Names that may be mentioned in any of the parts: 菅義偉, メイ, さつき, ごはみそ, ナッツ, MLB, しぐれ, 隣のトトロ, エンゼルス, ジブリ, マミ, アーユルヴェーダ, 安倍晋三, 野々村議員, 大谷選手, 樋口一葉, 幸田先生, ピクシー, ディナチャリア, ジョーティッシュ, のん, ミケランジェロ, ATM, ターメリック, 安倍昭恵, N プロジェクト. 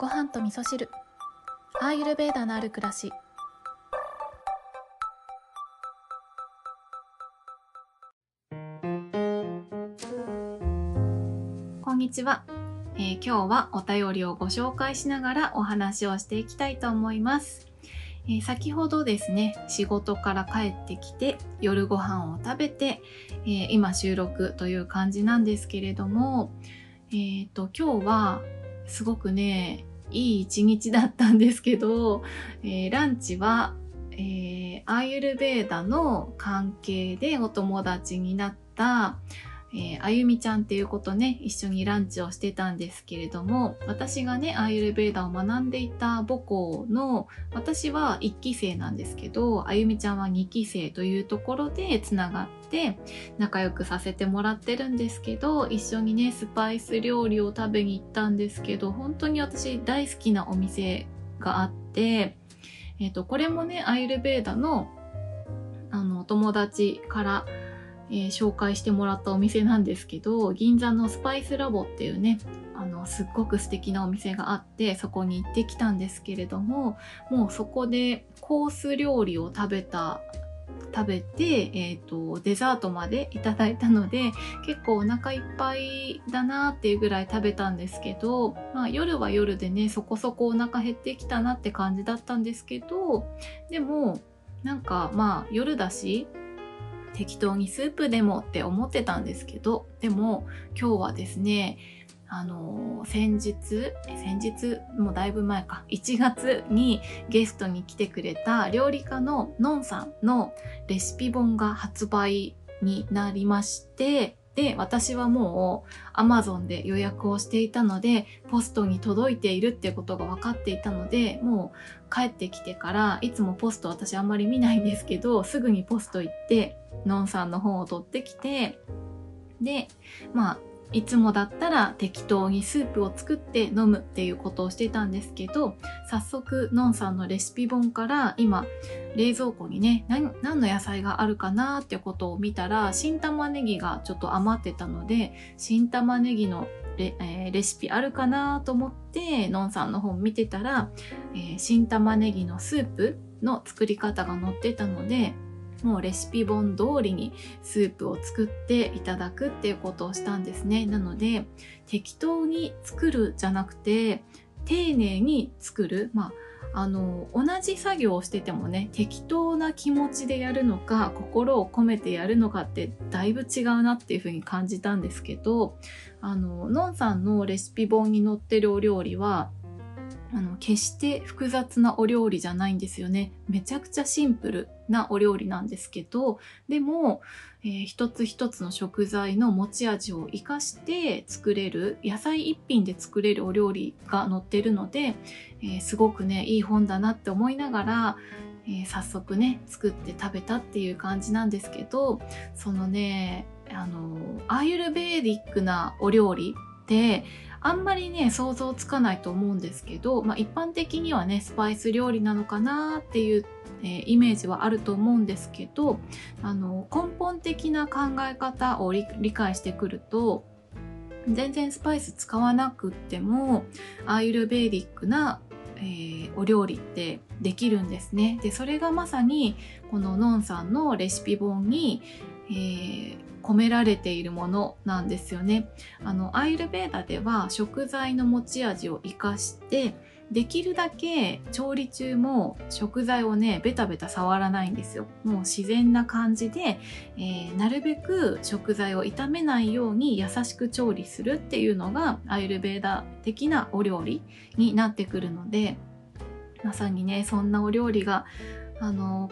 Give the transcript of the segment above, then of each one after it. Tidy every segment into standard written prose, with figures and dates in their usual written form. ご飯と味噌汁、アーユルベーダのある暮らし。こんにちは、今日はお便りをご紹介しながらお話をしていきたいと思います。先ほどですね、仕事から帰ってきて夜ご飯を食べて、今収録という感じなんですけれども、今日はすごくねいい一日だったんですけど、ランチは、アーユルベーダの関係でお友達になった、あゆみちゃんっていう子とね一緒にランチをしてたんですけれども、私がねアーユルベーダを学んでいた母校の、私は1期生なんですけど、あゆみちゃんは2期生というところでつながって仲良くさせてもらってるんですけど、一緒にねスパイス料理を食べに行ったんですけど、本当に私大好きなお店があって、これもねアーユルベーダのお友達から、紹介してもらったお店なんですけど、銀座のスパイスラボっていうねすっごく素敵なお店があって、そこに行ってきたんですけれども、もうそこでコース料理を食べて、デザートまでいただいたので、結構お腹いっぱいだなっていうぐらい食べたんですけど、夜は夜でねそこそこお腹減ってきたなって感じだったんですけど、でもなんか夜だし適当にスープでもって思ってたんですけど、でも今日はですね先日もうだいぶ前か、1月にゲストに来てくれた料理家ののんさんのレシピ本が発売になりまして、で私はもう Amazon で予約をしていたのでポストに届いているってことが分かっていたので、もう帰ってきてから、いつもポスト私あんまり見ないんですけど、すぐにポスト行ってのんさんの本を取ってきて、でいつもだったら適当にスープを作って飲むっていうことをしてたんですけど、早速のんさんのレシピ本から今冷蔵庫にね 何の野菜があるかなってことを見たら、新玉ねぎがちょっと余ってたので、新玉ねぎの レシピあるかなと思ってのんさんの本見てたら、新玉ねぎのスープの作り方が載ってたので、もうレシピ本通りにスープを作っていただくっていうことをしたんですね。なので適当に作るじゃなくて丁寧に作る、同じ作業をしててもね適当な気持ちでやるのか心を込めてやるのかってだいぶ違うなっていうふうに感じたんですけど、のんさんのレシピ本に載ってるお料理は決して複雑なお料理じゃないんですよね。めちゃくちゃシンプルなお料理なんですけど、でも、一つ一つの食材の持ち味を生かして作れる、野菜一品で作れるお料理が載ってるので、すごくねいい本だなって思いながら、早速ね作って食べたっていう感じなんですけど、そのねアーユルベーディックなお料理であんまりね想像つかないと思うんですけど、一般的にはねスパイス料理なのかなっていう、イメージはあると思うんですけど、根本的な考え方を理解してくると、全然スパイス使わなくってもアーユルベーディックな、お料理ってできるんですね。でそれがまさにこののんさんのレシピ本に、込められているものなんですよね。アーユルベーダでは食材の持ち味を生かしてできるだけ調理中も食材をねベタベタ触らないんですよ。もう自然な感じで、なるべく食材を傷めないように優しく調理するっていうのがアーユルベーダ的なお料理になってくるので、まさにねそんなお料理が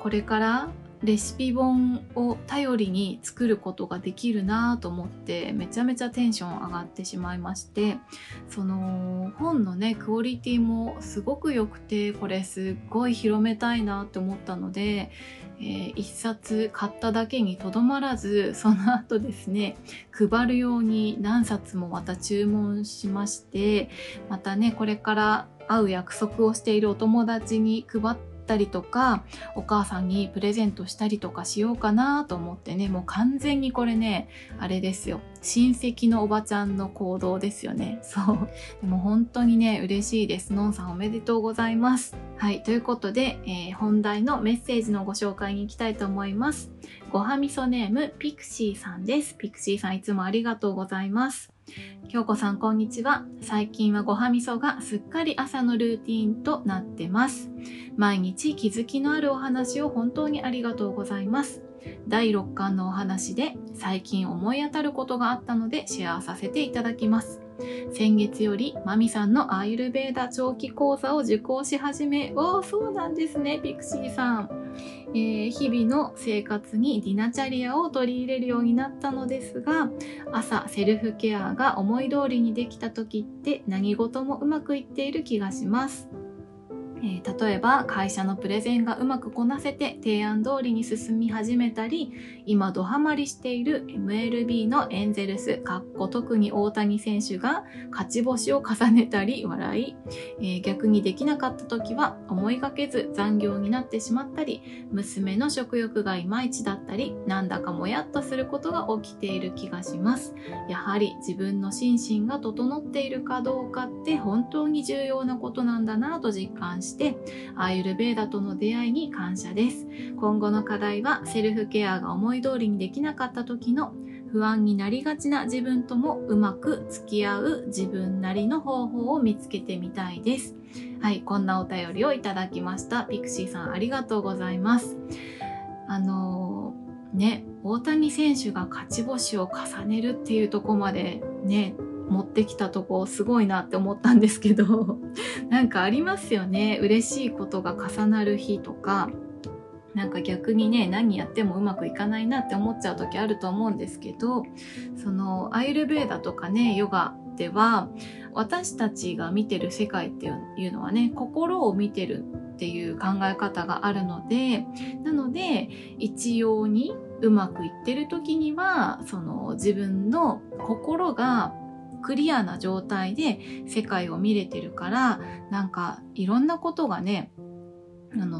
これからレシピ本を頼りに作ることができるなと思って、めちゃめちゃテンション上がってしまいまして、その本のねクオリティもすごく良くて、これすっごい広めたいなって思ったので、1冊買っただけにとどまらず、その後ですね配るように何冊もまた注文しまして、またねこれから会う約束をしているお友達に配ってったりとか、お母さんにプレゼントしたりとかしようかなと思ってね、もう完全にこれね、あれですよ、親戚のおばちゃんの行動ですよね。そう。でも本当にね、嬉しいです。のんさんおめでとうございます。はい、ということで、本題のメッセージのご紹介に行きたいと思います。ごはみそネーム、ピクシーさんです。ピクシーさんいつもありがとうございます。京子さんこんにちは。最近はごはみそがすっかり朝のルーティンとなってます。毎日気づきのあるお話を本当にありがとうございます。第6巻のお話で最近思い当たることがあったのでシェアさせていただきます。先月よりマミさんのアーユルヴェーダ長期講座を受講し始め、おー、そうなんですね、ピクシーさん。日々の生活にディナチャリアを取り入れるようになったのですが、朝セルフケアが思い通りにできた時って何事もうまくいっている気がします。例えば会社のプレゼンがうまくこなせて提案通りに進み始めたり、今ドハマりしている MLB のエンゼルス特に大谷選手が勝ち星を重ねたり笑い、逆にできなかった時は思いがけず残業になってしまったり、娘の食欲がいまいちだったり、なんだかもやっとすることが起きている気がします。やはり自分の心身が整っているかどうかって本当に重要なことなんだなぁと実感して、アーユルヴェーダとの出会いに感謝です。今後の課題はセルフケアが思い通りにできなかった時の不安になりがちな自分ともうまく付き合う自分なりの方法を見つけてみたいです。はい、こんなお便りをいただきました。ピクシーさんありがとうございます。大谷選手が勝ち星を重ねるっていうとこまでね持ってきたとこすごいなって思ったんですけどなんかありますよね、嬉しいことが重なる日とか、なんか逆にね、何やってもうまくいかないなって思っちゃう時あると思うんですけど、そのアーユルヴェーダとかね、ヨガでは私たちが見てる世界っていうのはね、心を見てるっていう考え方があるので、なので一様にうまくいってる時にはその自分の心がクリアな状態で世界を見れてるから、なんかいろんなことがね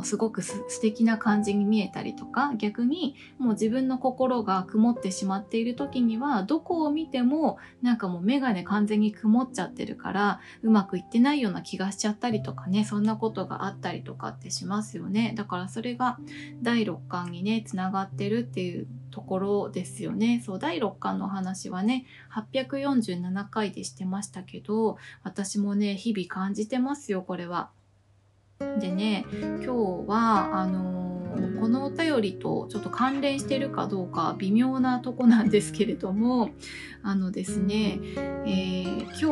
すごく素敵な感じに見えたりとか、逆にもう自分の心が曇ってしまっている時にはどこを見てもなんかもう眼鏡完全に曇っちゃってるからうまくいってないような気がしちゃったりとかね、そんなことがあったりとかってしますよね。だからそれが第6巻にねつながってるっていうところですよね。そう、第6巻の話はね847回でしてましたけど、私もね日々感じてますよこれは。でね、今日はこのお便りとちょっと関連してるかどうか微妙なとこなんですけれども、ですね、昨日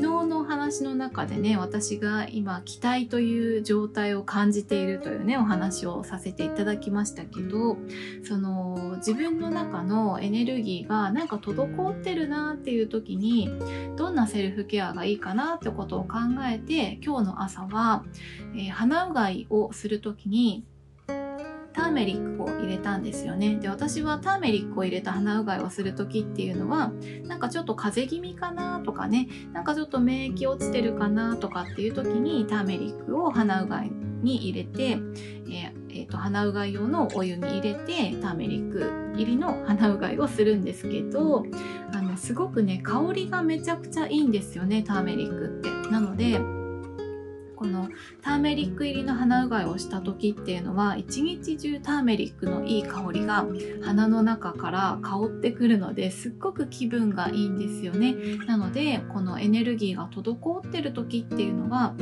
の話の中でね、私が今期待という状態を感じているというねお話をさせていただきましたけど、その自分の中のエネルギーがなんか滞ってるなっていう時にどんなセルフケアがいいかなってことを考えて、今日の朝は、鼻うがいをする時にターメリックを入れたんですよね。で、私はターメリックを入れた鼻うがいをする時っていうのは、なんかちょっと風邪気味かなとかね、なんかちょっと免疫落ちてるかなとかっていう時にターメリックを鼻うがいに入れて、鼻うがい用のお湯に入れてターメリック入りの鼻うがいをするんですけど、すごくね香りがめちゃくちゃいいんですよね、ターメリックって。なのでこのターメリック入りの鼻うがいをした時っていうのは一日中ターメリックのいい香りが鼻の中から香ってくるので、すっごく気分がいいんですよね。なのでこのエネルギーが滞ってる時っていうのは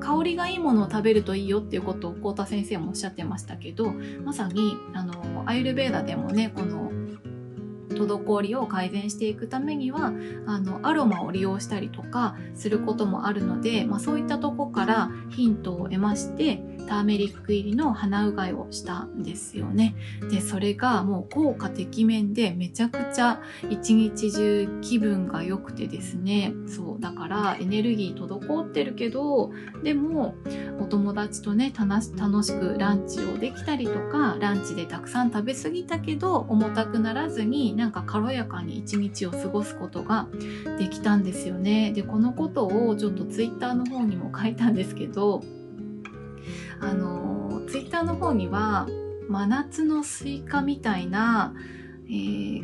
香りがいいものを食べるといいよっていうことを幸田先生もおっしゃってましたけど、まさにアーユルヴェーダでもねこの滞りを改善していくためにはアロマを利用したりとかすることもあるので、そういったとこからヒントを得ましてターメリック入りの鼻うがいをしたんですよね。でそれがもう効果てきめんでめちゃくちゃ一日中気分が良くてですね、そうだからエネルギー滞ってるけど、でもお友達とね楽しくランチをできたりとか、ランチでたくさん食べ過ぎたけど重たくならずになんか軽やかに一日を過ごすことができたんですよね。でこのことをちょっとツイッターの方にも書いたんですけど、ツイッターの方には真夏のスイカみたいな、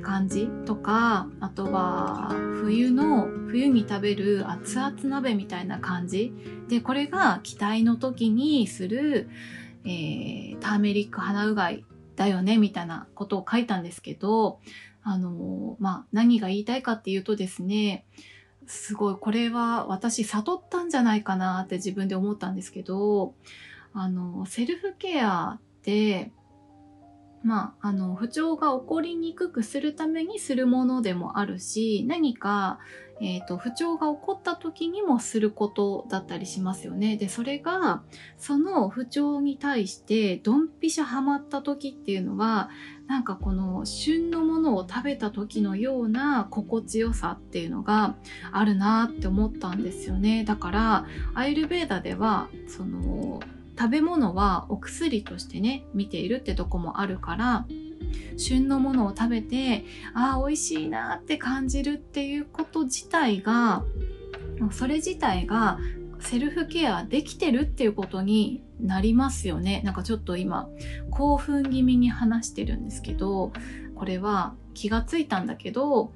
感じとか、あとは冬に食べる熱々鍋みたいな感じで、これが期待の時にする、ターメリック鼻うがいだよねみたいなことを書いたんですけど、何が言いたいかっていうとですね、すごいこれは私悟ったんじゃないかなって自分で思ったんですけど、セルフケアって不調が起こりにくくするためにするものでもあるし、何か、不調が起こった時にもすることだったりしますよね。で、それがその不調に対してドンピシャハマった時っていうのは、なんかこの旬のものを食べた時のような心地よさっていうのがあるなって思ったんですよね。だからアイルベーダではその食べ物はお薬としてね、見ているってとこもあるから、旬のものを食べて美味しいなって感じるっていうこと自体が、それ自体がセルフケアできてるっていうことになりますよね。なんかちょっと今興奮気味に話してるんですけど、これは気がついたんだけど、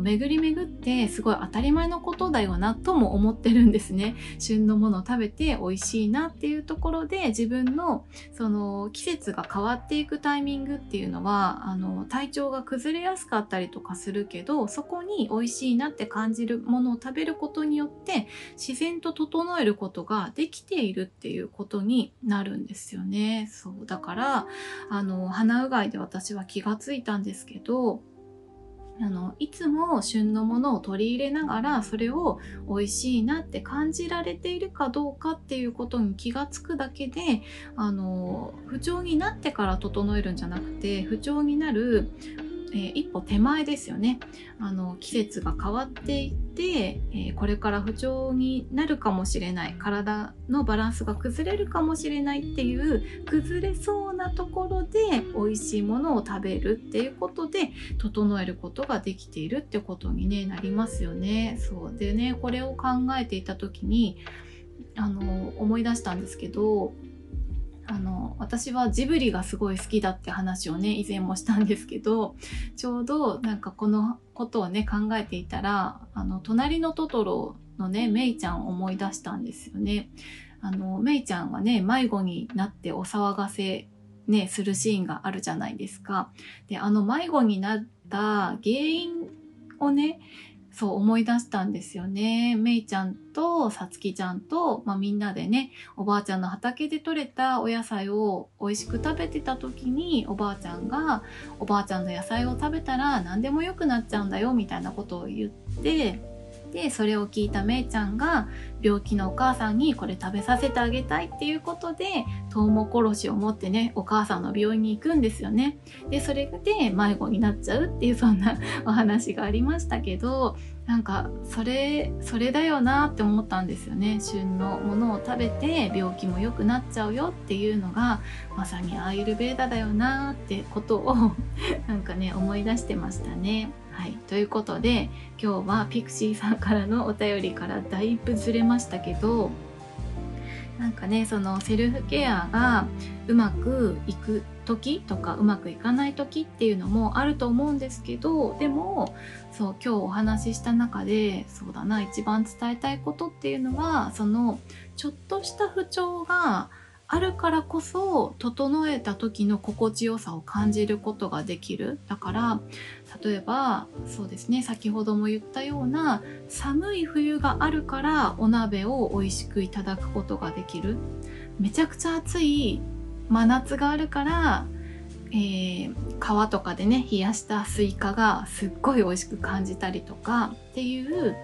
巡り巡ってすごい当たり前のことだよなとも思ってるんですね。旬のものを食べて美味しいなっていうところで、自分のその季節が変わっていくタイミングっていうのは、体調が崩れやすかったりとかするけど、そこに美味しいなって感じるものを食べることによって自然と整えることができているっていうことになるんですよね。そうだから、鼻うがいで私は気がついたんですけど、いつも旬のものを取り入れながら、それを美味しいなって感じられているかどうかっていうことに気がつくだけで、不調になってから整えるんじゃなくて、不調になる、一歩手前ですよね。季節が変わっていって、これから不調になるかもしれない、体のバランスが崩れるかもしれないっていう崩れそうなところで美味しいものを食べるっていうことで整えることができているってことに、ね、なりますよね。そうでね、これを考えていた時に思い出したんですけど、私はジブリがすごい好きだって話をね、以前もしたんですけど、ちょうどなんかこのことをね考えていたら、隣のトトロのねメイちゃんを思い出したんですよね。メイちゃんはね、迷子になってお騒がせねするシーンがあるじゃないですか。で、迷子になった原因をね、そう思い出したんですよね。めいちゃんとさつきちゃんと、みんなでね、おばあちゃんの畑で採れたお野菜を美味しく食べてた時に、おばあちゃんがおばあちゃんの野菜を食べたら何でも良くなっちゃうんだよみたいなことを言って、でそれを聞いためいちゃんが病気のお母さんにこれ食べさせてあげたいっていうことで、トウモコロシを持ってね、お母さんの病院に行くんですよね。でそれで迷子になっちゃうっていう、そんなお話がありましたけど、なんかそれだよなって思ったんですよね。旬のものを食べて病気も良くなっちゃうよっていうのが、まさにアイルベーダだよなってことをなんかね思い出してましたね。はい、ということで今日はピクシーさんからのお便りからだいぶずれましたけど、なんかね、そのセルフケアがうまくいく時とかうまくいかない時っていうのもあると思うんですけど、でもそう今日お話しした中で、そうだな、一番伝えたいことっていうのは、そのちょっとした不調があるからこそ整えた時の心地よさを感じることができる。だから例えばそうですね、先ほども言ったような寒い冬があるからお鍋を美味しくいただくことができる。めちゃくちゃ暑い真夏があるから、川とかでね冷やしたスイカがすっごい美味しく感じたりとかっていう、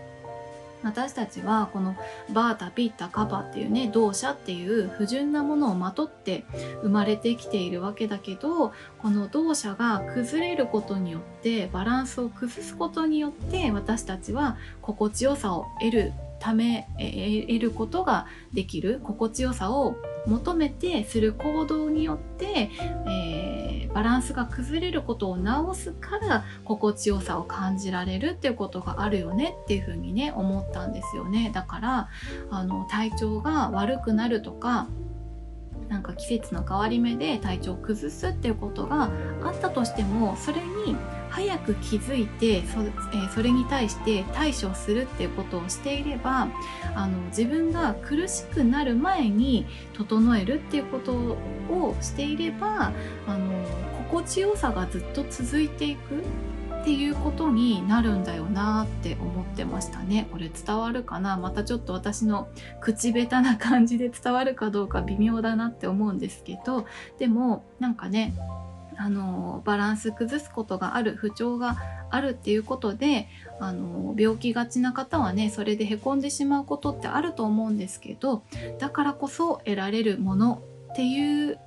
私たちはこのバータピッタカパっていうね、動作っていう不純なものをまとって生まれてきているわけだけど、この動作が崩れることによって、バランスを崩すことによって、私たちは心地よさを得ることができる。心地よさを求めてする行動によって、バランスが崩れることを直すから心地よさを感じられるっていうことがあるよねっていう風にね思ったんですよね。だから体調が悪くなるとか、なんか季節の変わり目で体調を崩すっていうことがあったとしても、それに早く気づいて それに対して対処するっていうことをしていれば、自分が苦しくなる前に整えるっていうことをしていれば、心地よさがずっと続いていくっていうことになるんだよなって思ってましたね。これ伝わるかな？またちょっと私の口下手な感じで伝わるかどうか微妙だなって思うんですけど、でもなんかね、バランス崩すことがある、不調があるっていうことで、病気がちな方はね、それでへこんでしまうことってあると思うんですけど、だからこそ得られるものっていう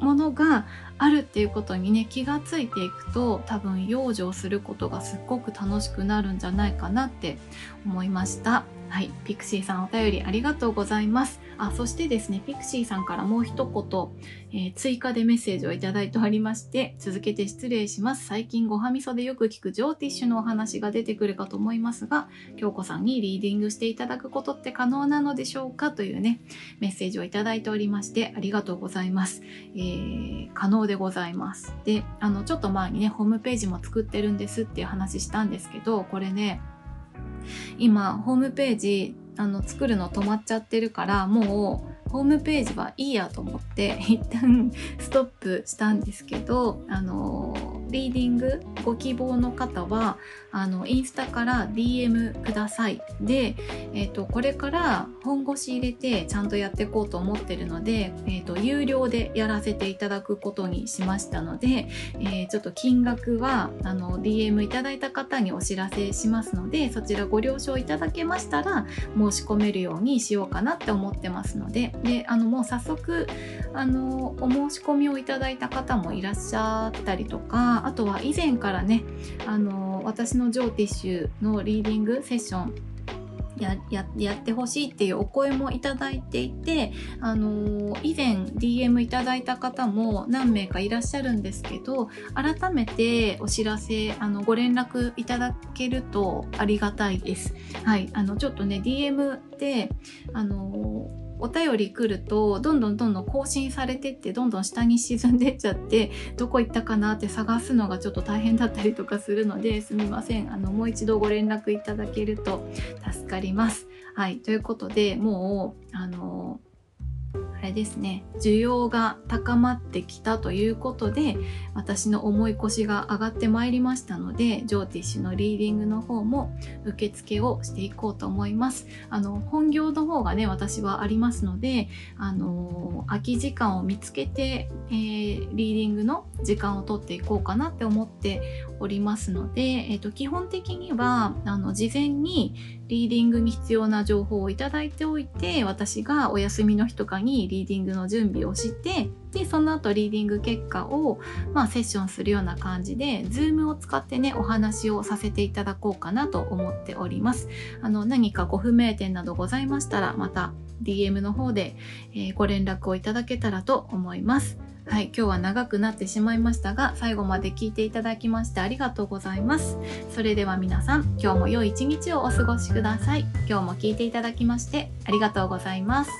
ものがあるっていうことにね、気がついていくと、多分養生することがすっごく楽しくなるんじゃないかなって思いました。はい、ピクシーさんお便りありがとうございます。そしてですね、ピクシーさんからもう一言、追加でメッセージをいただいておりまして、続けて失礼します。最近ごはみそでよく聞く上ティッシュのお話が出てくるかと思いますが、京子さんにリーディングしていただくことって可能なのでしょうか、というねメッセージをいただいておりまして、ありがとうございます。可能でございます。で、ちょっと前にねホームページも作ってるんですっていう話したんですけど、これね今ホームページ作るの止まっちゃってるから、もうホームページはいいやと思って一旦ストップしたんですけど、リーディングご希望の方はインスタから DM ください。で、これから本腰入れてちゃんとやっていこうと思ってるので、有料でやらせていただくことにしましたので、ちょっと金額はDM いただいた方にお知らせしますので、そちらご了承いただけましたら申し込めるようにしようかなって思ってますので、でもう早速お申し込みをいただいた方もいらっしゃったりとか、あとは以前からね私のジョーティッシュのリーディングセッションやってほしいっていうお声もいただいていて、以前 DM いただいた方も何名かいらっしゃるんですけど、改めてお知らせご連絡いただけるとありがたいです。はい、ちょっとね DM でお便り来るとどんどん更新されてって、どんどん下に沈んでっちゃって、どこ行ったかなって探すのがちょっと大変だったりとかするので、すみません、もう一度ご連絡いただけると助かります。はい、ということで、もうあれですね、需要が高まってきたということで、私の重い腰が上がってまいりましたので、ジョーティッシュのリーディングの方も受付をしていこうと思います。本業の方がね私はありますので、空き時間を見つけて、リーディングの時間を取っていこうかなって思っておりますので、基本的には事前にリーディングに必要な情報をいただいておいて、私がお休みの日とかにリーディングの準備をして、でその後リーディング結果を、セッションするような感じで Zoom を使ってねお話をさせていただこうかなと思っております。何かご不明点などございましたら、また DM の方で、ご連絡をいただけたらと思います。はい、今日は長くなってしまいましたが、最後まで聞いていただきましてありがとうございます。それでは皆さん、今日も良い一日をお過ごしください。今日も聞いていただきましてありがとうございます。